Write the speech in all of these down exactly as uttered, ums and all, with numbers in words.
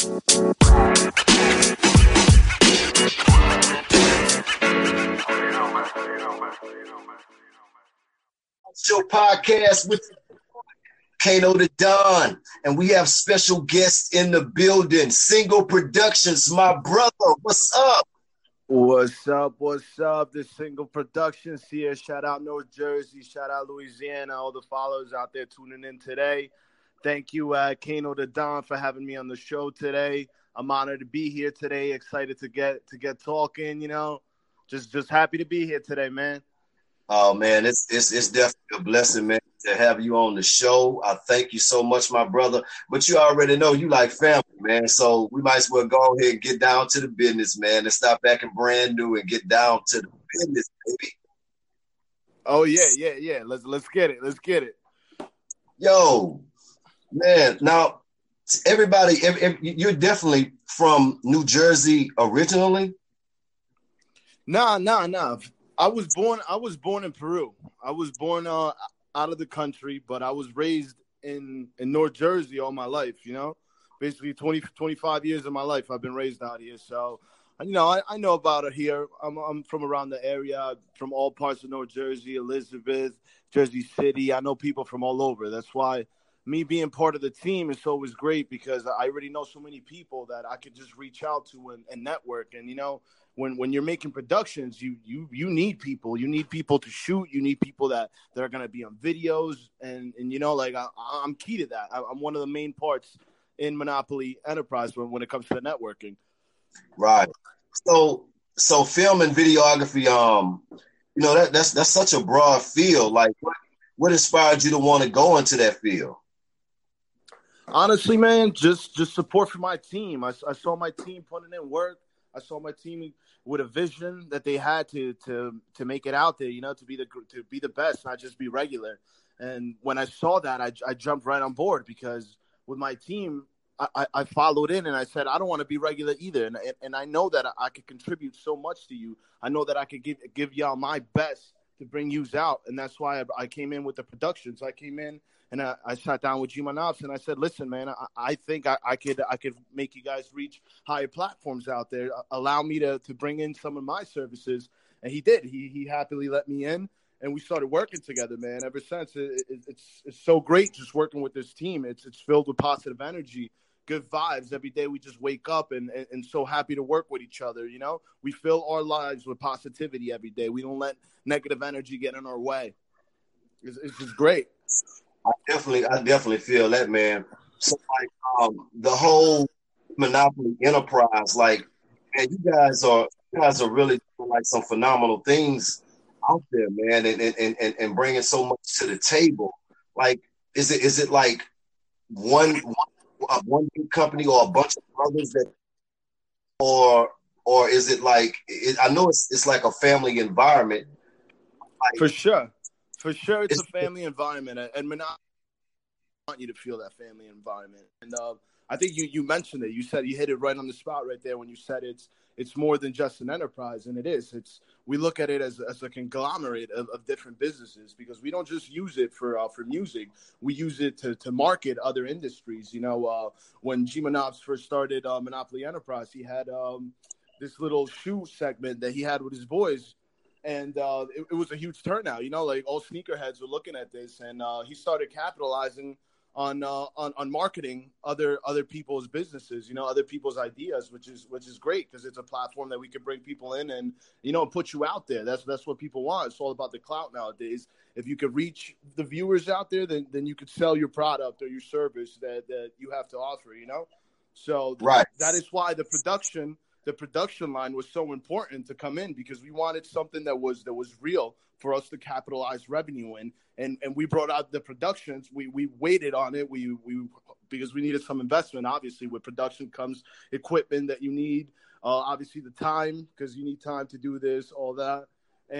Show podcast with Kano the Don, and we have special guests in the building. Single Productions, my brother. What's up? What's up? What's up? The Single Productions here. Shout out North Jersey. Shout out Louisiana. All the followers out there tuning in today. Thank you, uh, Kano the Don, for having me on the show today. I'm honored to be here today. Excited to get to get talking. You know, just just happy to be here today, man. Oh man, it's it's it's definitely a blessing, man, to have you on the show. I thank you so much, my brother. But you already know you like family, man. So we might as well go ahead and get down to the business, man, and stop acting brand new and get down to the business, baby. Oh yeah, yeah, yeah. Let's let's get it. Let's get it. Yo. Man, now everybody, every, every, you're definitely from New Jersey originally. Nah, nah, nah. I was born. I was born in Peru. I was born uh, out of the country, but I was raised in, in North Jersey all my life. You know, basically twenty, twenty-five years of my life, I've been raised out here. So, you know, I, I know about it here. I'm, I'm from around the area, from all parts of North Jersey, Elizabeth, Jersey City. I know people from all over. That's why. Me being part of the team is always great because I already know so many people that I could just reach out to and, and network. And, you know, when, when you're making productions, you you you need people. You need people to shoot. You need people that, that are going to be on videos. And, and you know, like, I, I'm key to that. I, I'm one of the main parts in Monopoly Enterprise when, when it comes to the networking. Right. So so film and videography, um, you know, that that's that's such a broad field. Like, what, what inspired you to want to go into that field? Honestly, man, just just support for my team. I, I saw my team putting in work. I saw my team with a vision that they had to to to make it out there, you know, to be the to be the best, not just be regular. And when I saw that, I, I jumped right on board because with my team, I, I, I followed in and I said, I don't want to be regular either. And, and I know that I could contribute so much to you. I know that I could give give y'all my best to bring yous out. And that's why I, I came in with the productions. I came in. And I, I sat down with G Manops and I said, listen, man, I, I think I, I could I could make you guys reach higher platforms out there. Allow me to, to bring in some of my services. And he did. He he happily let me in. And we started working together, man, ever since. It, it, it's it's so great just working with this team. It's it's filled with positive energy, good vibes. Every day we just wake up and, and, and so happy to work with each other, you know. We fill our lives with positivity every day. We don't let negative energy get in our way. It's, it's just great. I definitely, I definitely feel that, man. So, like, um, the whole Monopoly Enterprise, like, man, you guys are, you guys are really doing, like, some phenomenal things out there, man, and and, and and bringing so much to the table. Like, is it, is it like one, one, one big company or a bunch of brothers that, or, or is it like, it, I know it's, it's like a family environment. Like, for sure. For sure, it's a family environment, and Monopoly, I want you to feel that family environment. And uh, I think you, you mentioned it. You said you hit it right on the spot right there when you said it's it's more than just an enterprise, and it is. It's we look at it as as a conglomerate of, of different businesses because we don't just use it for uh, for music. We use it to, to market other industries. You know, uh, when G Manops first started uh, Monopoly Enterprise, he had um, this little shoe segment that he had with his boys. And uh, it, it was a huge turnout, you know, like all sneakerheads were looking at this. And uh, he started capitalizing on, uh, on on marketing other other people's businesses, you know, other people's ideas, which is which is great because it's a platform that we can bring people in and, you know, put you out there. That's that's what people want. It's all about the clout nowadays. If you could reach the viewers out there, then, then you could sell your product or your service that, that you have to offer, you know. So right. that, that is why the production The production line was so important to come in because we wanted something that was that was real for us to capitalize revenue in, and and we brought out the productions. We we waited on it. We we because we needed some investment. Obviously, with production comes equipment that you need. Uh, obviously, the time because you need time to do this, all that,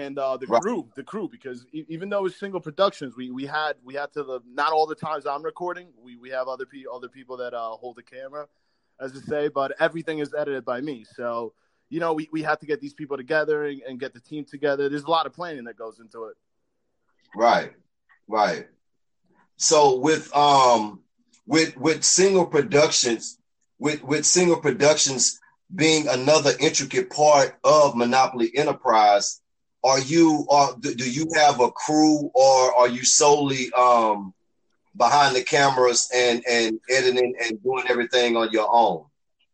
and uh, the right. crew, the crew. Because e- even though it's Single Productions, we we had we had to the not all the times I'm recording. We we have other pe- other people that uh, hold the camera. As I say, but everything is edited by me. So, you know, we, we have to get these people together and, and get the team together. There's a lot of planning that goes into it. Right, right. So with um with with Single Productions, with, with Single Productions being another intricate part of Monopoly Enterprise, are you, are, do you have a crew, or are you solely um, behind the cameras and, and editing and doing everything on your own?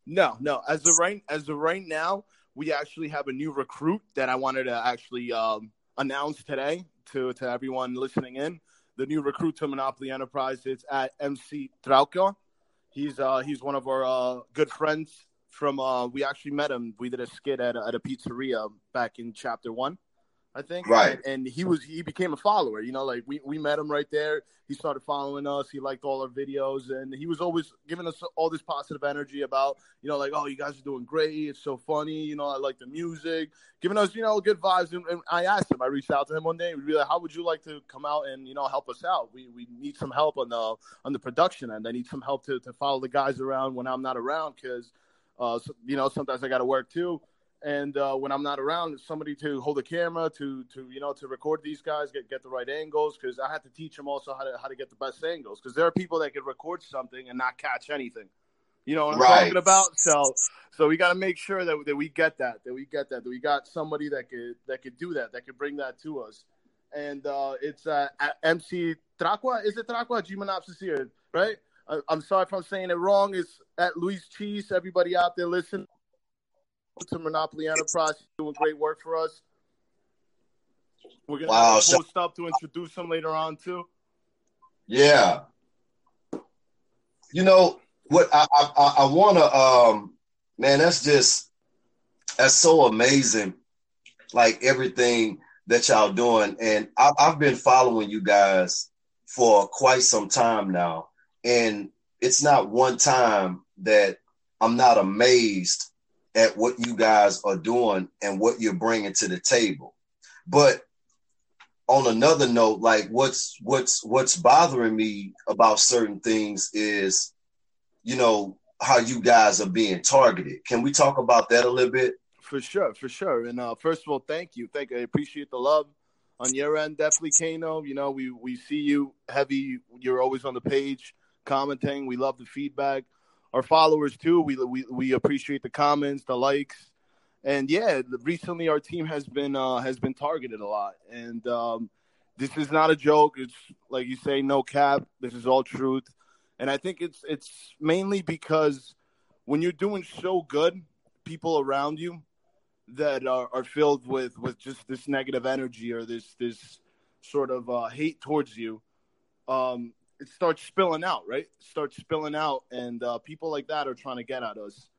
No, no. As of right, as of right now, we actually have a new recruit that I wanted to actually um, announce today to, to everyone listening in. The new recruit to Monopoly Enterprise is at M C Trauco. He's uh, he's one of our uh, good friends. From uh, we actually met him. We did a skit at a, at a pizzeria back in chapter one, I think. Right. And, and he was he became a follower. You know, like we, we met him right there. He started following us. He liked all our videos, and he was always giving us all this positive energy about, you know, like, oh, you guys are doing great. It's so funny. You know, I like the music, giving us, you know, good vibes. And, and I asked him. I reached out to him one day. We'd be like, how would you like to come out and, you know, help us out? We we need some help on the on the production end. I need some help to to follow the guys around when I'm not around, because. Uh, so, you know, sometimes I got to work too, and uh, when I'm not around, somebody to hold a camera, to to you know, to record these guys, get get the right angles, because I had to teach them also how to how to get the best angles, because there are people that could record something and not catch anything, you know what I'm right. talking about. So so we got to make sure that that we get that that we get that that we got somebody that could that could do that that could bring that to us, and uh, it's uh, M C Trauco. Is it Trauco? G Manops is here, right? I'm sorry if I'm saying it wrong. It's at Luis Cheese. Everybody out there, listen to Monopoly Enterprise. Doing great work for us. We're gonna wow, so- post up to introduce him later on too. Yeah. You know what? I I, I want to. Um, man, that's just that's so amazing. Like everything that y'all doing, and I, I've been following you guys for quite some time now. And it's not one time that I'm not amazed at what you guys are doing and what you're bringing to the table. But on another note, like what's what's what's bothering me about certain things is, you know, how you guys are being targeted. Can we talk about that a little bit? For sure, for sure. And uh, first of all, thank you. Thank you. I appreciate the love. On your end, definitely, Kano. You know, we, we see you heavy. You're always on the page. Commenting, we love the feedback. Our followers too, we we we appreciate the comments, the likes, and yeah, recently our team has been uh, has been targeted a lot, and um, this is not a joke. It's like you say, no cap. This is all truth, and I think it's it's mainly because when you're doing so good, people around you that are, are filled with with just this negative energy or this this sort of uh, hate towards you. Um, It starts spilling out, right? It starts spilling out, and uh, people like that are trying to get at us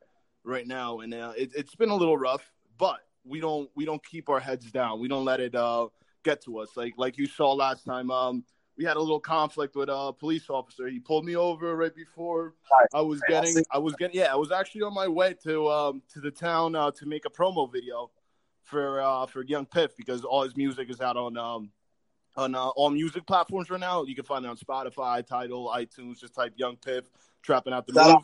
right now. And uh, it, it's been a little rough, but we don't we don't keep our heads down. We don't let it uh, get to us. Like like you saw last time, um, we had a little conflict with a police officer. He pulled me over right before I was getting I was getting yeah I was actually on my way to um, to the town uh, to make a promo video for uh, for Young Piff, because all his music is out on. Um, On uh, all music platforms right now. You can find it on Spotify, Tidal, iTunes. Just type Young Piff, Trapping Out the Move.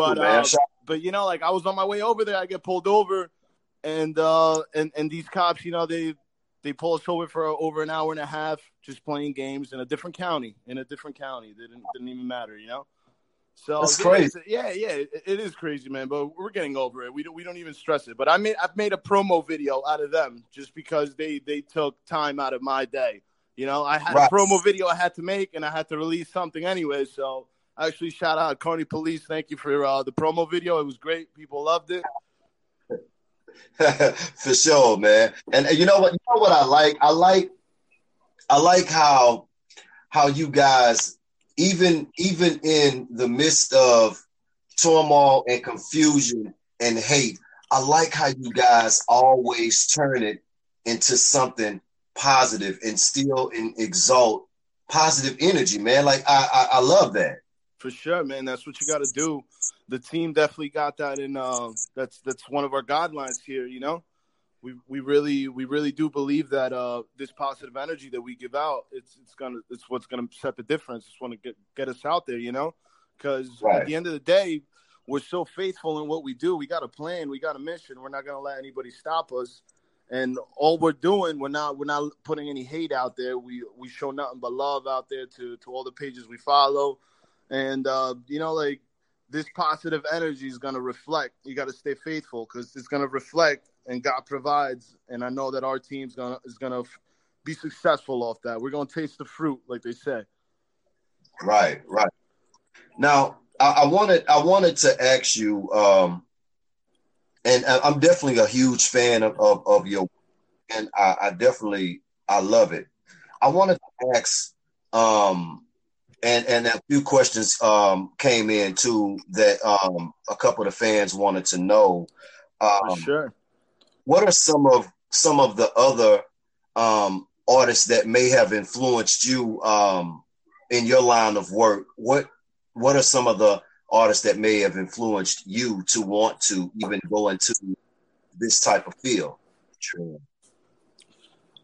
But, uh, but you know, like I was on my way over there. I get pulled over. And uh, and, and these cops, you know, they, they pull us over for over an hour and a half just playing games in a different county. In a different county. They didn't, didn't even matter, you know. So that's crazy. Yeah, yeah, it, it is crazy, man. But we're getting over it. We don't, we don't even stress it. But I made I've made a promo video out of them just because they, they took time out of my day. You know, I had right. a promo video I had to make, and I had to release something anyway. So actually, shout out Kearney Police. Thank you for uh, the promo video. It was great. People loved it. For sure, man. And, and you know what? You know what I like? I like, I like how how you guys. Even even in the midst of turmoil and confusion and hate, I like how you guys always turn it into something positive and still and exalt positive energy, man. Like, I, I, I love that. For sure, man. That's what you got to do. The team definitely got that in. Uh, that's that's one of our guidelines here, you know? We we really we really do believe that uh, this positive energy that we give out, it's it's gonna it's what's gonna set the difference. It's gonna get get us out there, you know, because right. at the end of the day, we're so faithful in what we do. We got a plan, we got a mission. We're not gonna let anybody stop us. And all we're doing, we're not we're not putting any hate out there. We we show nothing but love out there to to all the pages we follow, and uh, you know, like this positive energy is going to reflect. You got to stay faithful because it's going to reflect, and God provides. And I know that our team's gonna is going to be successful off that. We're going to taste the fruit, like they say. Right, right. Now, I, I wanted I wanted to ask you, um, and I'm definitely a huge fan of, of, of your work, and I, I definitely, I love it. I wanted to ask, um, And and a few questions um, came in, too, that um, a couple of the fans wanted to know. Um, sure. What are some of some of the other um, artists that may have influenced you um, in your line of work? What what are some of the artists that may have influenced you to want to even go into this type of field? Sure.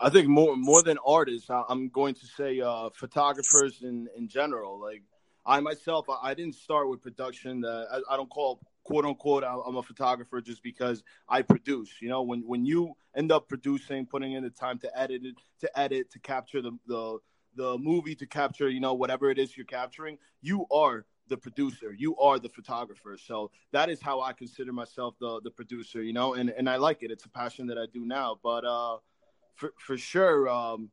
I think more more than artists, I'm going to say uh, photographers in, in general. Like I myself, I, I didn't start with production. Uh, I, I don't call quote unquote I'm a photographer just because I produce. You know, when when you end up producing, putting in the time to edit it, to edit, to capture the the the movie, to capture you know whatever it is you're capturing, you are the producer. You are the photographer. So that is how I consider myself the the producer. You know, and and I like it. It's a passion that I do now, but. Uh, For for sure, um,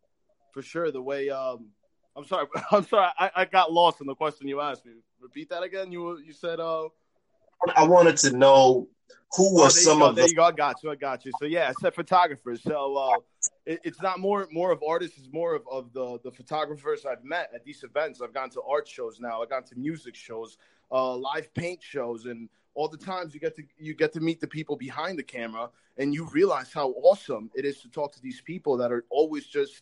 for sure. The way um, I'm sorry, I'm sorry. I, I got lost in the question you asked me. Repeat that again. You you said. Uh, I wanted to know who were oh, some of. There the- you go. I got you. I got you. So yeah, I said photographers. So uh, it, it's not more more of artists. It's more of, of the the photographers I've met at these events. I've gone to art shows now. I've gone to music shows, uh, live paint shows, and. All the times you get to you get to meet the people behind the camera, and you realize how awesome it is to talk to these people that are always just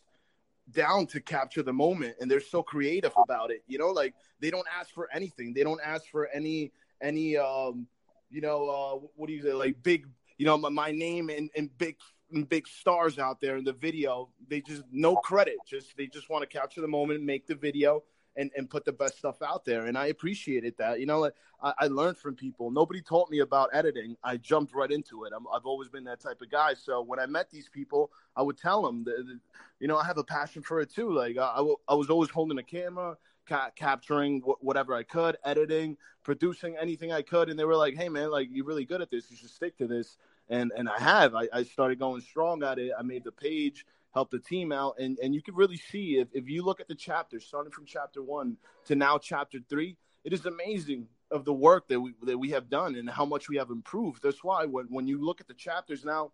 down to capture the moment, and they're so creative about it. You know, like they don't ask for anything. They don't ask for any any um, you know uh, what do you say like big you know my, my name and, and big and big stars out there in the video. They just no credit. Just they just want to capture the moment, and make the video. And, and put the best stuff out there. And I appreciated that. You know, I, I learned from people. Nobody taught me about editing. I jumped right into it. I'm, I've always been that type of guy. So when I met these people, I would tell them, that, that, you know, I have a passion for it too. Like I, I was always holding a camera, ca- capturing wh- whatever I could, editing, producing anything I could. And they were like, hey, man, like you're really good at this. You should stick to this. And and I have. I, I started going strong at it. I made the page. Help the team out, and, and you can really see if, if you look at the chapters, starting from chapter one to now chapter three, it is amazing of the work that we that we have done and how much we have improved. That's why when, when you look at the chapters now,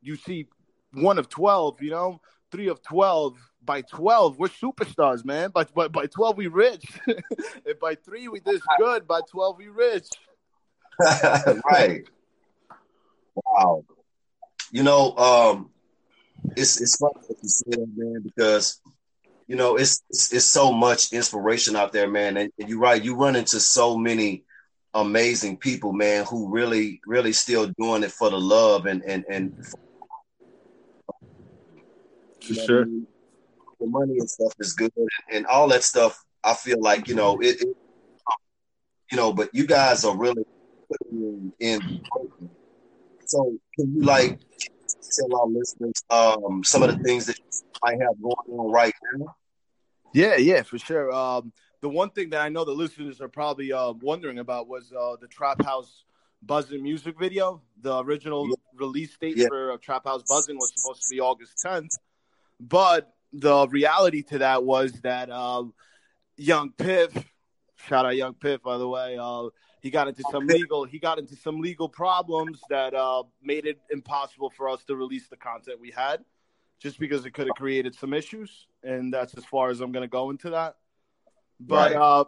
you see one of twelve, you know, three of twelve. By twelve, we're superstars, man. By by, by twelve, we rich. If by three, we this good. By twelve, we rich. Right. Wow. You know, um. It's it's funny what you said, man, because you know it's, it's it's so much inspiration out there, man. And, and you're right, you run into so many amazing people, man, who really, really still doing it for the love and and and for, for sure. I mean, the money and stuff is good, and all that stuff. I feel like you know it, it you know, but you guys are really putting in. in so can you like? Tell our listeners um, some of the things that you might have going on right now. Yeah, yeah, for sure. Um, the one thing that I know the listeners are probably uh, wondering about was uh, the Trap House Buzzing music video. The original yeah. release date yeah. for uh, Trap House Buzzing was supposed to be August tenth, but the reality to that was that uh, Young Piff, shout out Young Piff, by the way, uh, He got into some legal. He got into some legal problems that uh, made it impossible for us to release the content we had, just because it could have created some issues. And that's as far as I'm gonna go into that. But right. uh,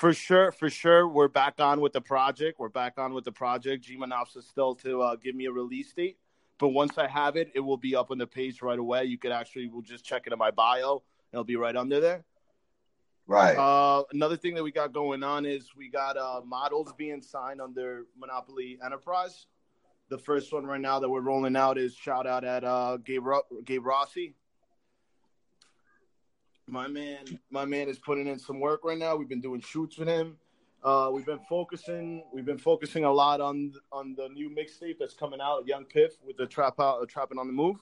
for sure, for sure, we're back on with the project. We're back on with the project. G Manops is still to uh, give me a release date, but once I have it, it will be up on the page right away. You could actually, we'll just check it in my bio. It'll be right under there. Right. Uh, another thing that we got going on is we got uh, models being signed under Monopoly Enterprise. The first one right now that we're rolling out is shout out at uh, Gabe, Ro- Gabe Rossi. My man, my man is putting in some work right now. We've been doing shoots with him. Uh, we've been focusing, we've been focusing a lot on on the new mixtape that's coming out, Young Piff with the trap out, uh, trapping on the move.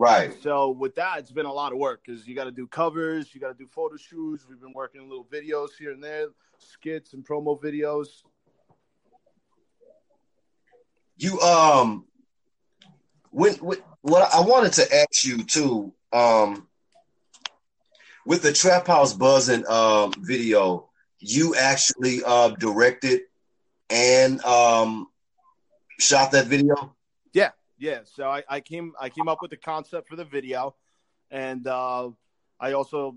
Right. So with that, it's been a lot of work because you got to do covers, you got to do photo shoots. We've been working little videos here and there, skits and promo videos. You um, when, when what I wanted to ask you too, um, with the Trap House Buzzing um video, you actually uh directed and um shot that video. Yeah. Yeah, so I, I came I came up with the concept for the video, and uh, I also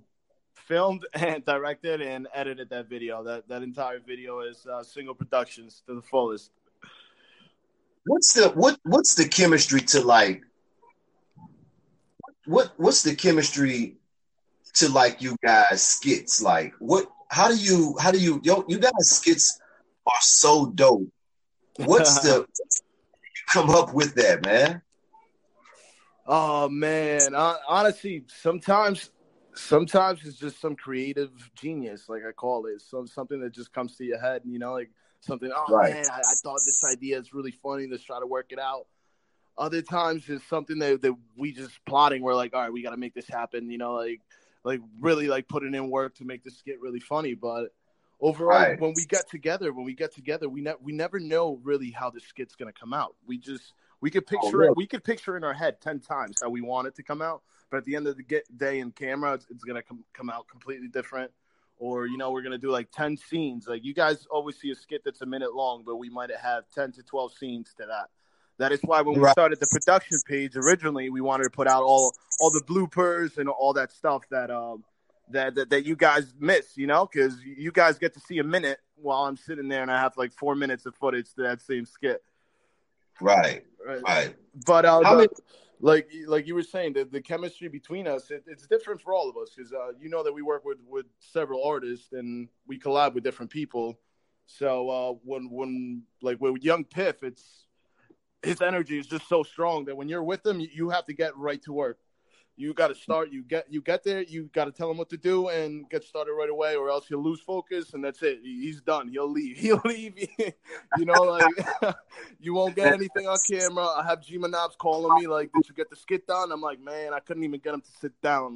filmed and directed and edited that video. That that entire video is uh, Single Productions to the fullest. What's the what what's the chemistry to like? What what's the chemistry to like you guys skits like? What how do you how do you yo you guys skits are so dope. What's the come up with that, man? Oh man, I, honestly, sometimes, sometimes it's just some creative genius, like I call it, some something that just comes to your head, and you know, like something. Oh right. man, I, I thought this idea is really funny. Let's try to work it out. Other times, it's something that that we just plotting. We're like, all right, we got to make this happen. You know, like like really like putting in work to make this skit really funny, but. Overall, right. when we get together, when we get together, we ne- we never know really how the skit's gonna come out. We just we could picture oh, really? it. We could picture in our head ten times how we want it to come out, but at the end of the get- day in camera, it's, it's gonna com- come out completely different. Or you know, we're gonna do like ten scenes. Like you guys always see a skit that's a minute long, but we might have ten to twelve scenes to that. That is why when we right. started the production page originally, we wanted to put out all all the bloopers and all that stuff that um. That, that that you guys miss, you know, because you guys get to see a minute while I'm sitting there and I have like four minutes of footage to that same skit. Right, right. right. But uh, the, many- like like you were saying, the, the chemistry between us, it, it's different for all of us because uh, you know that we work with, with several artists and we collab with different people. So uh, when when like with Young Piff, it's his energy is just so strong that when you're with him, you have to get right to work. You got to start. You get you get there. You got to tell him what to do and get started right away, or else he'll lose focus, and that's it. He's done. He'll leave. He'll leave. You know, like you won't get anything on camera. I have G Manops calling me like, "Did you get the skit done?" I'm like, "Man, I couldn't even get him to sit down."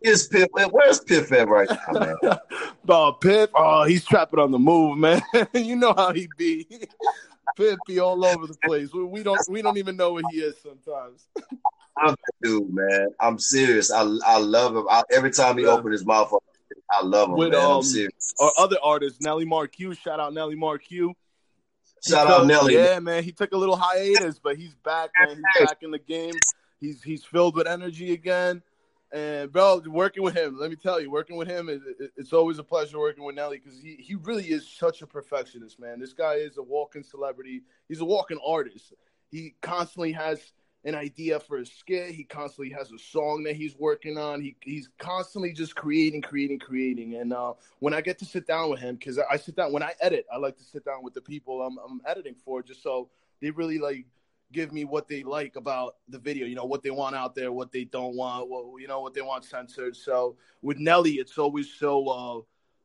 Where's Piff? Where's Piff at right now, man? Oh, Piff. Oh, he's trapping on the move, man. You know how he be. Piff be all over the place. We, we don't. We don't even know where he is sometimes. I'm dude, man. I'm serious. I I love him. I, every time he yeah. opens his mouth, I love him. With, man. Um, I'm serious. Our other artist, Nelly Marqueux. Shout out Nelly Marqueux. Shout he out took, Nelly. Yeah, man. He took a little hiatus, but he's back, man. He's back in the game. He's he's filled with energy again. And bro, working with him, let me tell you, working with him is it, it's always a pleasure working with Nelly because he he really is such a perfectionist, man. This guy is a walking celebrity. He's a walking artist. He constantly has an idea for a skit. He constantly has a song that he's working on. He he's constantly just creating, creating, creating. And uh, when I get to sit down with him, because I, I sit down when I edit, I like to sit down with the people I'm I'm editing for, just so they really like give me what they like about the video. You know what they want out there, what they don't want. What you know what they want censored. So with Nelly, it's always so uh,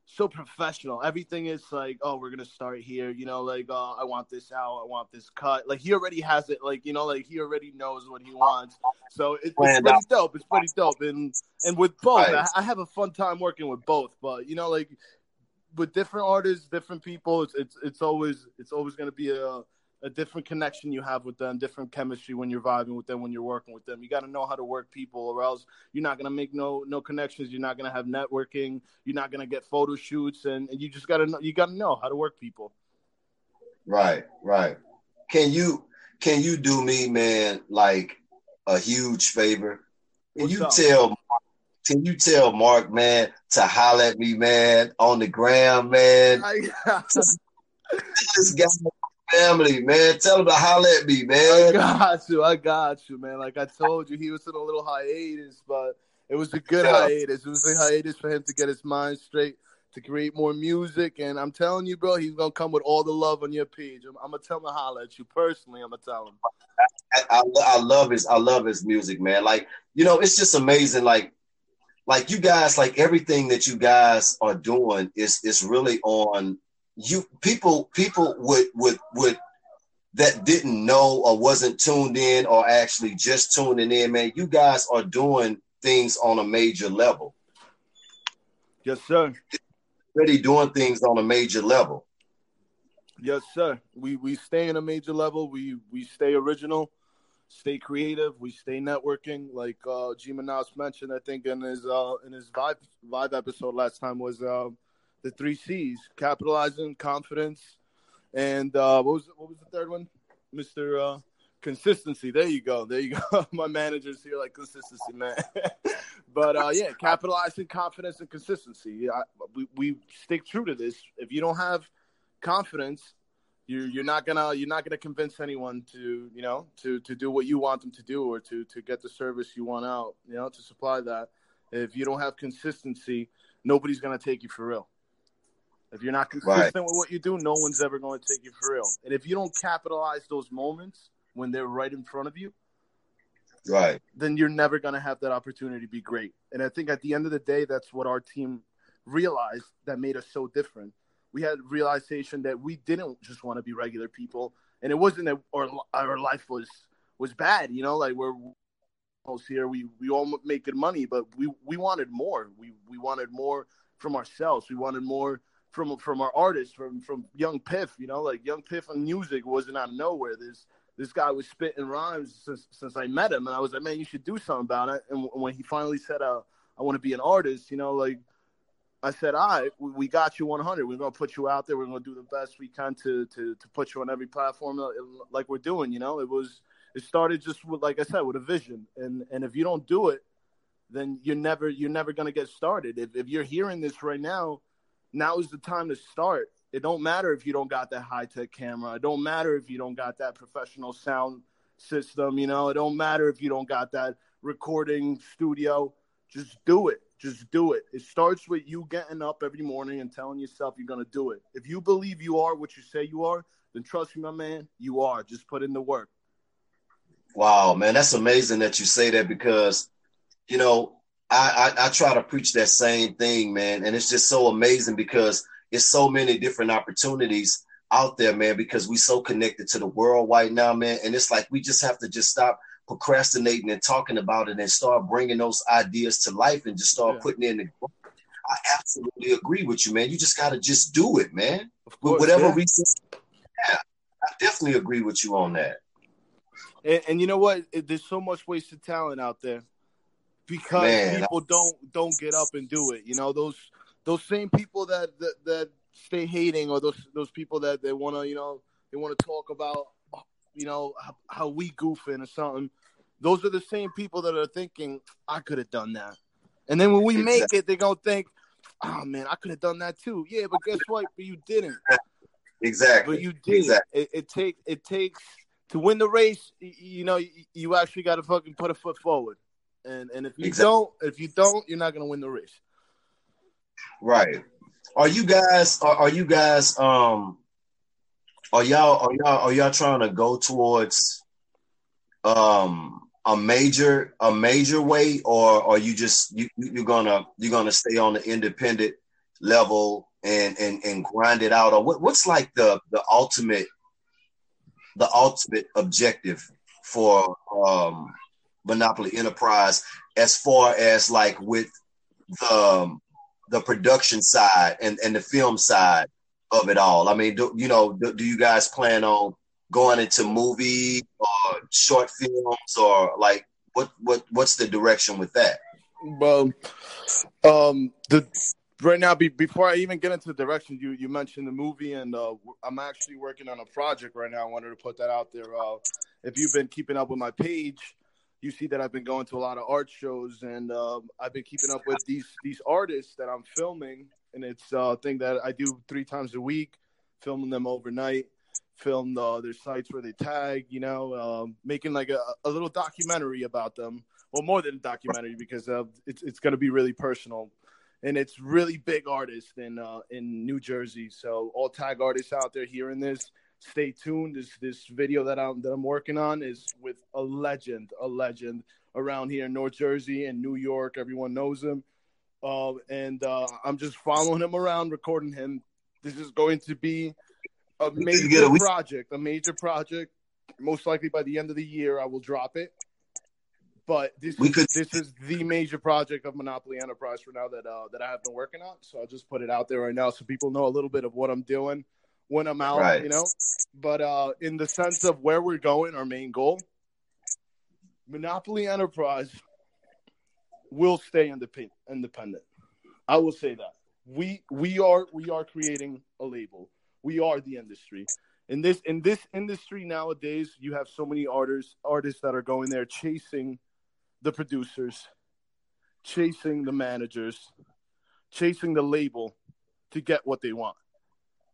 so professional. Everything is like, oh, we're gonna start here. You know, like uh, I want this out. I want this cut. Like he already has it. Like you know, like he already knows what he wants. So it, it's pretty out. dope. It's pretty dope. And and with both, right. I, I have a fun time working with both. But you know, like with different artists, different people, it's it's it's always it's always gonna be a a different connection you have with them, different chemistry when you're vibing with them, when you're working with them. You got to know how to work people or else you're not going to make no no connections. You're not going to have networking. You're not going to get photo shoots. And, and you just got to know, you got to know how to work people. Right, right. Can you can you do me, man, like a huge favor? Can What's you up? tell Can you tell Mark, man, to holler at me, man, on the ground, man? This guy. Family, man. Tell him to holler at me, man. I got you. I got you, man. Like I told you, he was in a little hiatus, but it was a good yeah. hiatus. It was a hiatus for him to get his mind straight, to create more music. And I'm telling you, bro, he's going to come with all the love on your page. I'm, I'm going to tell him to holler at you personally. I'm going to tell him. I, I, I love his I love his music, man. Like, you know, it's just amazing. Like, like you guys, like everything that you guys are doing is, is really on – You people, people would would would that didn't know or wasn't tuned in or actually just tuning in, man, you guys are doing things on a major level. Yes, sir. Already doing things on a major level. Yes, sir. We we stay in a major level. We we stay original, stay creative. We stay networking. Like uh, G Manops mentioned, I think in his uh, in his vibe vibe episode last time was uh, the three C's: capitalizing, confidence, and uh, what was what was the third one, Mister Uh, consistency. There you go. There you go. My manager's here, like consistency, man. But uh, yeah, capitalizing, confidence, and consistency. I, we we stick true to this. If you don't have confidence, you're you're not gonna you're not gonna convince anyone to you know to to do what you want them to do, or to to get the service you want out, you know, to supply that. If you don't have consistency, nobody's gonna take you for real. If you're not consistent right. with what you do, no one's ever gonna take you for real. And if you don't capitalize those moments when they're right in front of you, right, then you're never gonna have that opportunity to be great. And I think at the end of the day, that's what our team realized that made us so different. We had realization that we didn't just want to be regular people, and it wasn't that our, our life was, was bad, you know. Like we're almost here, we we all make good money, but we, we wanted more. We we wanted more from ourselves. We wanted more from from our artists, from from Young Piff, you know. Like Young Piff and music wasn't out of nowhere. This this guy was spitting rhymes since since I met him, and I was like, man, you should do something about it. And when he finally said, uh, I want to be an artist, you know, like. I said, all right, we got you one hundred. We're going to put you out there. We're going to do the best we can to, to, to put you on every platform like we're doing, you know. It was it started just with, like I said, with a vision. And and if you don't do it, then you're never you're never going to get started. If if you're hearing this right now, now is the time to start. It don't matter if you don't got that high-tech camera. It don't matter if you don't got that professional sound system, you know. It don't matter if you don't got that recording studio. Just do it. Just do it. It starts with you getting up every morning and telling yourself you're going to do it. If you believe you are what you say you are, then trust me, my man, you are. Just put in the work. Wow, man, that's amazing that you say that, because, you know, I, I, I try to preach that same thing, man. And it's just so amazing because it's so many different opportunities out there, man, because we so connected to the world right now, man. And it's like we just have to just stop procrastinating and talking about it and start bringing those ideas to life and just start yeah. putting in the work. I absolutely agree with you, man. You just got to just do it, man. Of course, with whatever yeah. reason. Yeah, I definitely agree with you on that. And, and you know what? There's so much wasted talent out there because man, people I... don't don't get up and do it. You know, those those same people that that, that stay hating, or those those people that they want to, you know, they want to talk about, you know, how, how we goofing or something. Those are the same people that are thinking, I could have done that. And then when we exactly. make it, they're going to think, oh, man, I could have done that too. Yeah, but guess what? But you didn't. Exactly. But you didn't. Exactly. It, it, take, it takes – to win the race, you know, you, you actually got to fucking put a foot forward. And and if you exactly. don't, if you don't, you're not going to win the race. Right. Are you guys – are you guys – um? Are y'all are y'all are y'all trying to go towards um, a major a major way, or are you just you you're gonna you're gonna stay on the independent level and and, and grind it out? Or what, what's like the, the ultimate the ultimate objective for um, Monopoly Enterprise as far as like with the the production side and, and the film side of it all? I mean, do, you know, do, do you guys plan on going into movie or short films, or like what, what, what's the direction with that? Well, um, the right now, be, before I even get into the direction, you, you mentioned the movie, and uh, I'm actually working on a project right now. I wanted to put that out there. Uh, if you've been keeping up with my page, you see that I've been going to a lot of art shows, and uh, I've been keeping up with these, these artists that I'm filming. And it's a thing that I do three times a week, filming them overnight, film uh, their sites where they tag, you know, um, making like a, a little documentary about them. Well, more than a documentary, because uh, it's it's going to be really personal. And it's really big artists in, uh, in New Jersey. So all tag artists out there hearing this, stay tuned. This this video that I'm, that I'm working on is with a legend, a legend around here in North Jersey and New York. Everyone knows him. Uh, and uh, I'm just following him around, recording him. This is going to be a major project, a major project. Most likely by the end of the year, I will drop it. But this we is could... this is the major project of Monopoly Enterprise for now that uh, that I have been working on. So I'll just put it out there right now so people know a little bit of what I'm doing when I'm out, right. you know. But uh, in the sense of where we're going, our main goal, Monopoly Enterprise will stay indep- independent. I will say that. We we are we are creating a label. We are the industry. In this in this industry nowadays, you have so many artists artists that are going there chasing the producers, chasing the managers, chasing the label to get what they want.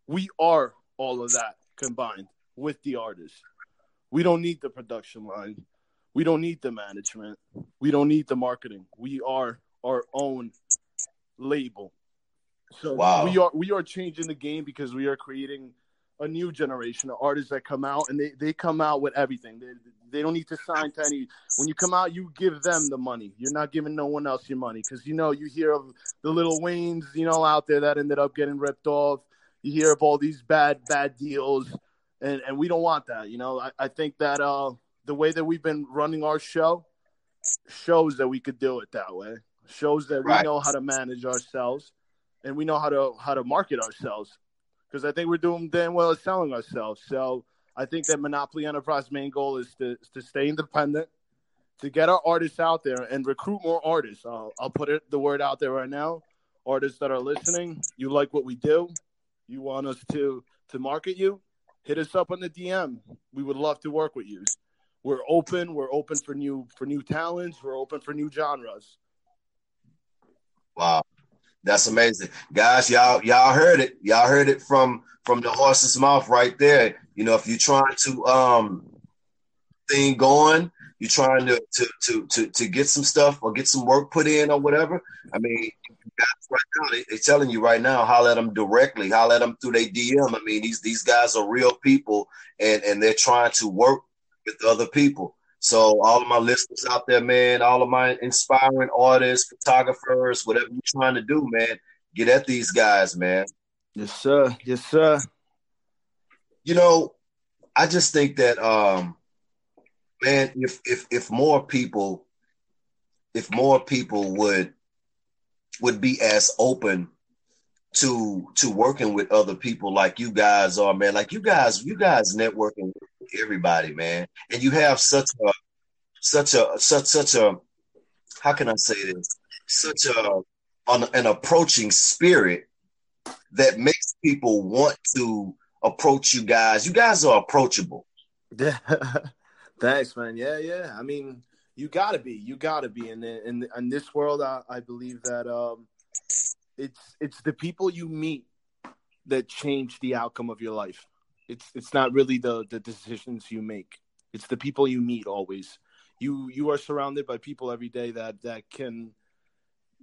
We are all of that combined with the artists. We don't need the production line. We don't need the management. We don't need the marketing. We are our own label. So wow. we are we are changing the game because we are creating a new generation of artists that come out, and they, they come out with everything. They they don't need to sign to any. When you come out, you give them the money. You're not giving no one else your money, because, you know, you hear of the Little Waynes, you know, out there that ended up getting ripped off. You hear of all these bad, bad deals, and, and we don't want that. You know, I, I think that uh, the way that we've been running our show shows that we could do it that way, shows that right. we know how to manage ourselves, and we know how to how to market ourselves. Because I think we're doing damn well at selling ourselves. So I think that Monopoly Enterprise's main goal is to is to stay independent, to get our artists out there and recruit more artists. I'll, I'll put it, the word out there right now. Artists that are listening, you like what we do, you want us to, to market you, hit us up on the D M. We would love to work with you. We're open. We're open for new for new talents. We're open for new genres. Wow. That's amazing. Guys, y'all y'all heard it. Y'all heard it from, from the horse's mouth right there. You know, if you're trying to um thing going, you're trying to to to to, to get some stuff or get some work put in or whatever. I mean, guys right now, they, they're telling you right now, holler at them directly, holler at them through their D M. I mean, these these guys are real people, and, and they're trying to work with other people. So all of my listeners out there, man, all of my inspiring artists, photographers, whatever you're trying to do, man, get at these guys, man. Yes, sir. Yes, sir. You know, I just think that, um, man, if if if more people, if more people would would be as open to to working with other people like you guys are, man, like you guys, you guys networking with everybody, man. And you have such a, such a, such, such a, how can I say this? Such a, an, an approaching spirit that makes people want to approach you guys. You guys are approachable. Yeah. Thanks, man. Yeah. Yeah. I mean, you gotta be, you gotta be in the, in, the, in this world. I, I believe that, um, It's it's the people you meet that change the outcome of your life. It's it's not really the, the decisions you make. It's the people you meet always. You you are surrounded by people every day that, that can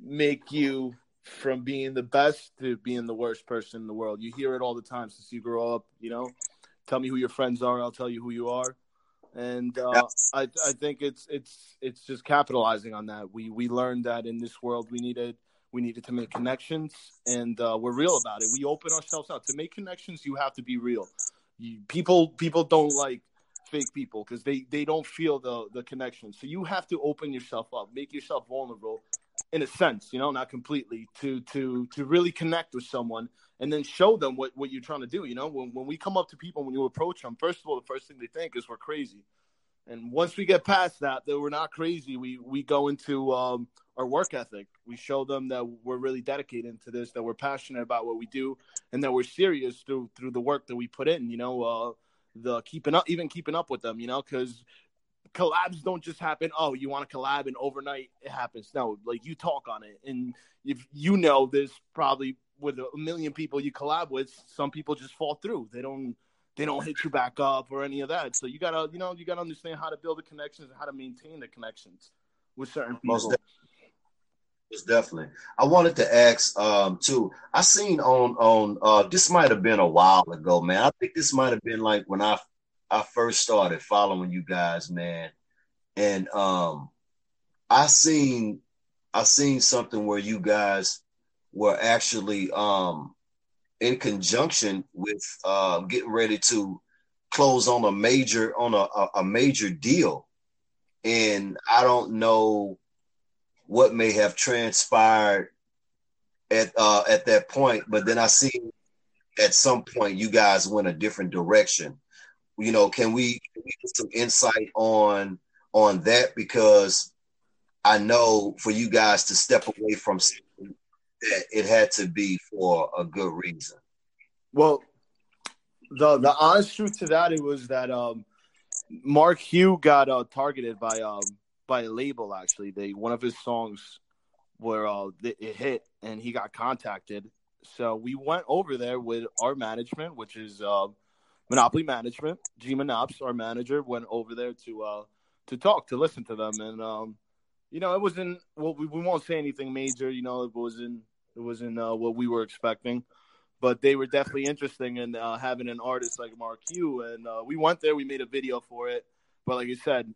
make you from being the best to being the worst person in the world. You hear it all the time since you grow up, you know. Tell me who your friends are, I'll tell you who you are. And uh, yeah. I I think it's it's it's just capitalizing on that. We we learned that in this world we needed We needed to make connections, and uh, we're real about it. We open ourselves up. To make connections, you have to be real. You, people people don't like fake people because they, they don't feel the, the connection. So you have to open yourself up, make yourself vulnerable in a sense, you know, not completely, to to, to really connect with someone and then show them what, what you're trying to do. You know, when, when we come up to people, when you approach them, first of all, the first thing they think is we're crazy. And once we get past that, that we're not crazy, we, we go into um, our work ethic. We show them that we're really dedicated to this, that we're passionate about what we do, and that we're serious through through the work that we put in, you know, uh, the keeping up, even keeping up with them, you know, because collabs don't just happen. Oh, you want to collab and overnight it happens. No, like you talk on it. And if you know there's probably with a million people you collab with, some people just fall through. They don't. They don't hit you back up or any of that. So you gotta, you know, you gotta understand how to build the connections and how to maintain the connections with certain people. Most definitely. Most definitely. I wanted to ask um, too. I seen on on uh, this might have been a while ago, man. I think this might have been like when I I first started following you guys, man. And um, I seen I seen something where you guys were actually um, in conjunction with uh, getting ready to close on a major on a, a major deal. And I don't know what may have transpired at uh, at that point, but then I see at some point you guys went a different direction. You know, can we, can we get some insight on on that? Because I know for you guys to step away from something, that it had to be for a good reason. Well, the the honest truth to that, it was that um, Marqueux got uh, targeted by um, by a label. Actually, they one of his songs where uh, it hit, and he got contacted. So we went over there with our management, which is uh, Monopoly Management. G Manops, our manager, went over there to uh, to talk, to listen to them, and um, you know, it wasn't. Well, we, we won't say anything major. You know, it wasn't. It wasn't uh, what we were expecting, but they were definitely interesting in uh, having an artist like Marqueux. And uh, we went there. We made a video for it. But like you said,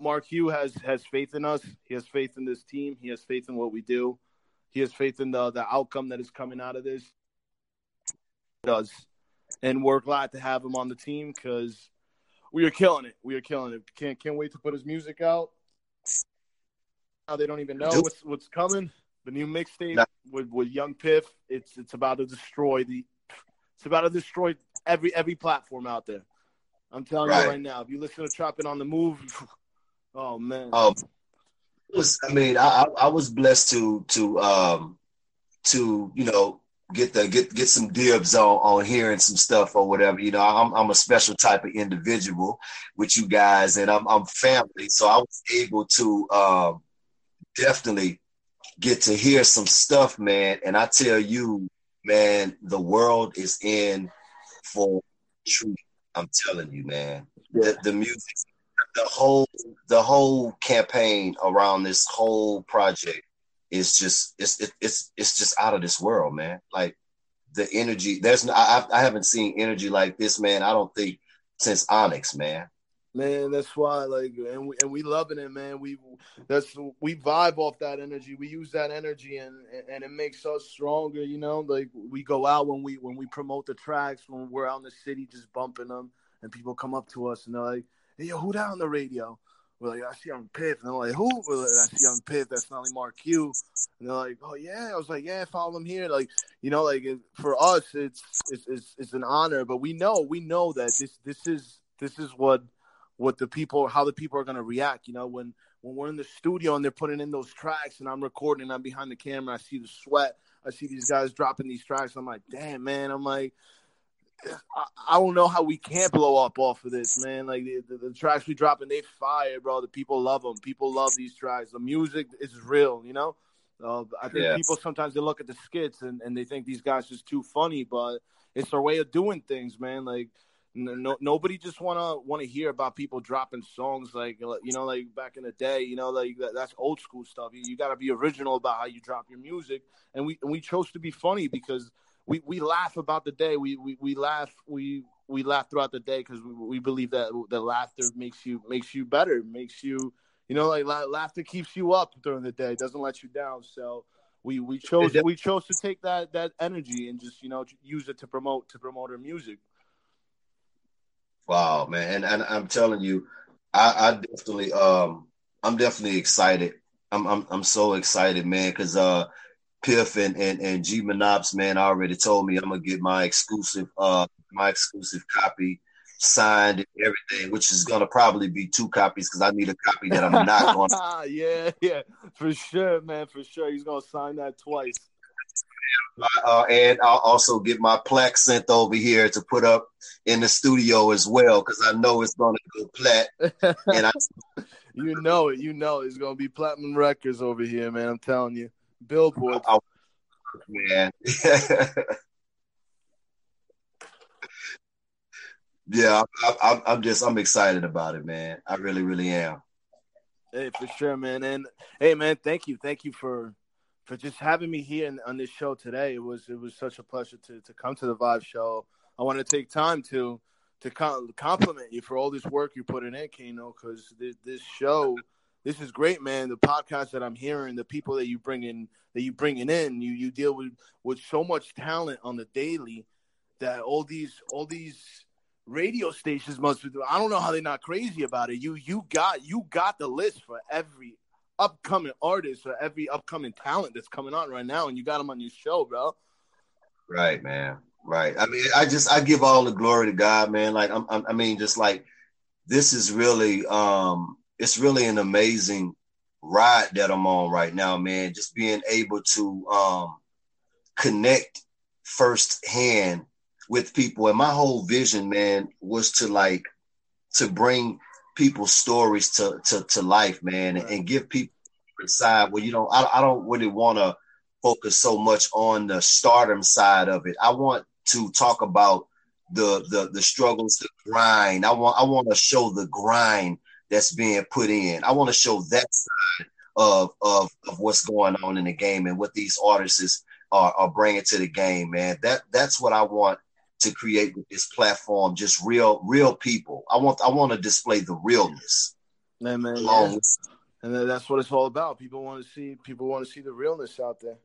Marqueux has has faith in us. He has faith in this team. He has faith in what we do. He has faith in the the outcome that is coming out of this. It does, and we're glad to have him on the team because we are killing it. We are killing it. Can't can't wait to put his music out. Now they don't even know what's what's coming. The new mixtape with, with Young Piff, it's it's about to destroy the, it's about to destroy every every platform out there. I'm telling right. you right now. If you listen to Trapping on the Move, oh man. Um, it was, I mean, I, I was blessed to to um to you know get the get get some dibs on on hearing some stuff or whatever. You know, I'm I'm a special type of individual with you guys, and I'm I'm family, so I was able to um definitely get to hear some stuff, man. And I tell you, man, the world is in for truth. I'm telling you, man. The, the music, the whole, the whole campaign around this whole project is just, it's, it, it's, it's just out of this world, man. Like the energy, there's, no, I, I haven't seen energy like this, man. I don't think since Onyx, man. Man, that's why, like, and we and we loving it, man. We that's we vibe off that energy. We use that energy, and and it makes us stronger. You know, like we go out when we when we promote the tracks, when we're out in the city, just bumping them, and people come up to us and they're like, "Hey, yo, who that on the radio?" We're like, "I see Young Piff," and they're like, "Who?" We're like, "I see Young Piff. That's Nelly Marqueux." And they're like, "Oh yeah," I was like, "Yeah, follow them here." Like, you know, like it, for us, it's, it's it's it's an honor, but we know we know that this this is this is what. what the people, how the people are going to react. You know, when, when we're in the studio and they're putting in those tracks and I'm recording and I'm behind the camera, I see the sweat. I see these guys dropping these tracks. I'm like, damn, man. I'm like, I, I don't know how we can't blow up off of this, man. Like the, the, the tracks we dropping, they fire, bro. The people love them. People love these tracks. The music is real, you know? Uh, I think yes. people sometimes they look at the skits and, and they think these guys just too funny, but it's their way of doing things, man. Like, No, nobody just wanna wanna hear about people dropping songs like, you know, like back in the day, you know, like that, that's old school stuff. You, you gotta be original about how you drop your music, and we and we chose to be funny because we, we laugh about the day. We we, we laugh we we laugh throughout the day because we, we believe that the laughter makes you makes you better, makes you you know like la- laughter keeps you up during the day, doesn't let you down. So we, we chose we chose to take that that energy and just you know use it to promote to promote our music. Wow, man. And, and I'm telling you, I, I definitely, um, I'm definitely excited. I'm, I'm, I'm so excited, man. Cause, uh, Piff and, and, and G Manops, man, already told me I'm going to get my exclusive, uh, my exclusive copy signed and everything, which is going to probably be two copies. Cause I need a copy that I'm not going to. Yeah. Yeah. For sure, man. For sure. He's going to sign that twice. Uh, and I'll also get my plaque sent over here to put up in the studio as well, because I know it's going to go plat. And I, you know it, you know it's going to be platinum records over here, man. I'm telling you, Billboard, I, I, man. yeah, I, I, I'm just, I'm excited about it, man. I really, really am. Hey, for sure, man. And hey, man, thank you, thank you for. for just having me here in, on this show today. It was it was such a pleasure to, to come to the Vibe Show. I want to take time to to compliment you for all this work you're putting in, Kano, because this, this show, this is great, man. The podcast that I'm hearing, the people that you bring in, that you bringing in, you you deal with with so much talent on the daily that all these all these radio stations must be. I don't know how they're not crazy about it. You you got you got the list for every upcoming artist or every upcoming talent that's coming on right now, and you got them on your show, bro. Right, man. Right. I mean, I just I give all the glory to God, man. Like I'm, I'm I mean, just like this is really. um It's really an amazing ride that I'm on right now, man. Just being able to um, connect firsthand with people. And my whole vision, man, was to like, to bring people's stories to to, to life, man, and, and give people a side where, you know, I, I don't really want to focus so much on the stardom side of it. I want to talk about the the, the struggles, the grind. I want I want to show the grind that's being put in. I want to show that side of, of of what's going on in the game and what these artists are, are bringing to the game, man. That that's what I want to create with this platform. Just real real people. I want I want to display the realness. Man, man, along yeah. with- and that's what it's all about. People want to see people want to see the realness out there.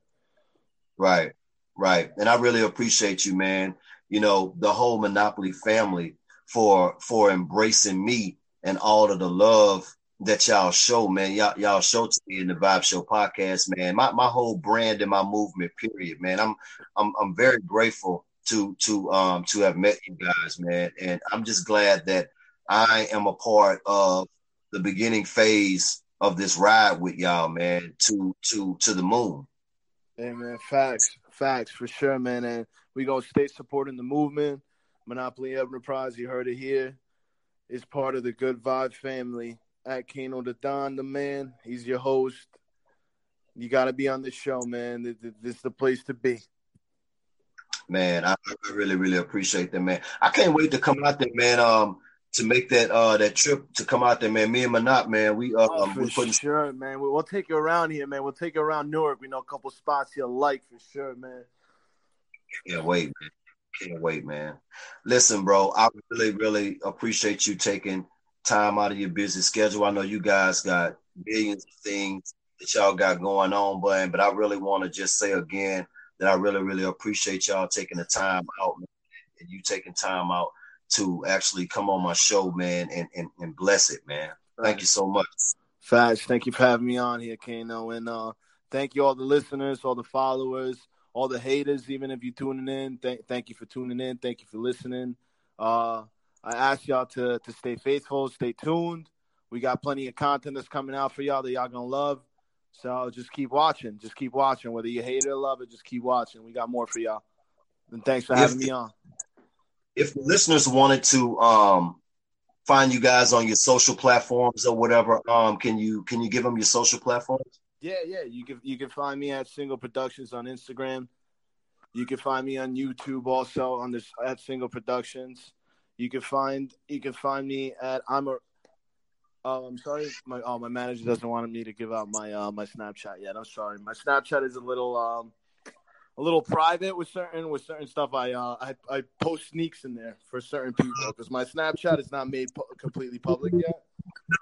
Right, right. And I really appreciate you, man. You know, the whole Monopoly family for for embracing me. And all of the love that y'all show, man, y'all y'all show to me in the Vibe Show podcast, man. My my whole brand and my movement, period, man. I'm I'm I'm very grateful to to um to have met you guys, man. And I'm just glad that I am a part of the beginning phase of this ride with y'all, man. To to to the moon. Hey, man, facts, facts for sure, man. And we gonna stay supporting the movement, Monopoly Enterprise. You heard it here. Is part of the Good Vibe family. At Kano the Don, the man. He's your host. You got to be on this show, man. This, this is the place to be. Man, I really, really appreciate that, man. I can't wait to come out there, man, um, to make that uh that trip to come out there, man. Me and Manop, man, we... Uh, oh, for putting... sure, man. We, we'll take you around here, man. We'll take you around Newark. We know a couple spots you'll like, for sure, man. Can't wait, man. Can't wait, man. Listen, bro, I really, really appreciate you taking time out of your busy schedule. I know you guys got billions of things that y'all got going on, but, but I really want to just say again that I really, really appreciate y'all taking the time out, man, and you taking time out to actually come on my show, man, and, and, and bless it, man. Thank you so much. Facts. Thank you for having me on here, Kano. And uh, thank you all the listeners, all the followers, all the haters, even if you're tuning in, thank thank you for tuning in. Thank you for listening. Uh, I ask y'all to, to stay faithful, stay tuned. We got plenty of content that's coming out for y'all that y'all going to love. So just keep watching. Just keep watching. Whether you hate it or love it, just keep watching. We got more for y'all. And thanks for having if, me on. If the listeners wanted to um, find you guys on your social platforms or whatever, um, can you can you give them your social platforms? Yeah, yeah. You can you can find me at Single Productions on Instagram. You can find me on YouTube also on this at Single Productions. You can find you can find me at I'm a oh I'm sorry my oh my manager doesn't want me to give out my uh, my Snapchat yet. I'm sorry. My Snapchat is a little um a little private with certain with certain stuff. I uh I, I post sneaks in there for certain people because my Snapchat is not made pu- completely public yet.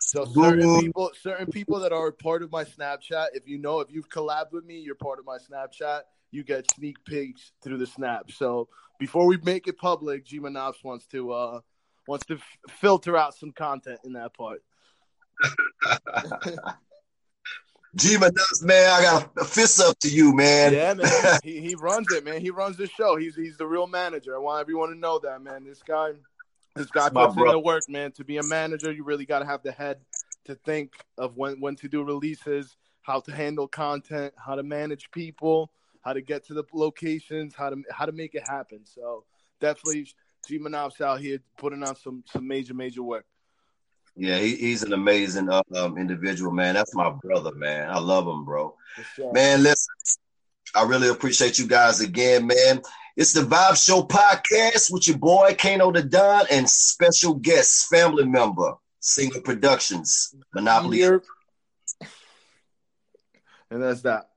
So certain people, certain people that are part of my Snapchat, if you know, if you've collabed with me, you're part of my Snapchat, you get sneak peeks through the snap. So before we make it public, G Manops wants to uh, wants to f- filter out some content in that part. G Manops, man, I got a fist up to you, man. Yeah, man, he, he runs it, man. He runs the show. He's he's the real manager. I want everyone to know that, man. This guy. This guy puts in the work, man. To be a manager, you really got to have the head to think of when, when to do releases, how to handle content, how to manage people, how to get to the locations, how to how to make it happen. So definitely G Manops out here putting on some, some major, major work. Yeah, he, he's an amazing um, individual, man. That's my brother, man. I love him, bro. Sure. Man, listen, I really appreciate you guys again, man. It's the Vibe Show podcast with your boy, Kano the Don, and special guest, family member, Single Productions, Monopoly. And that's that.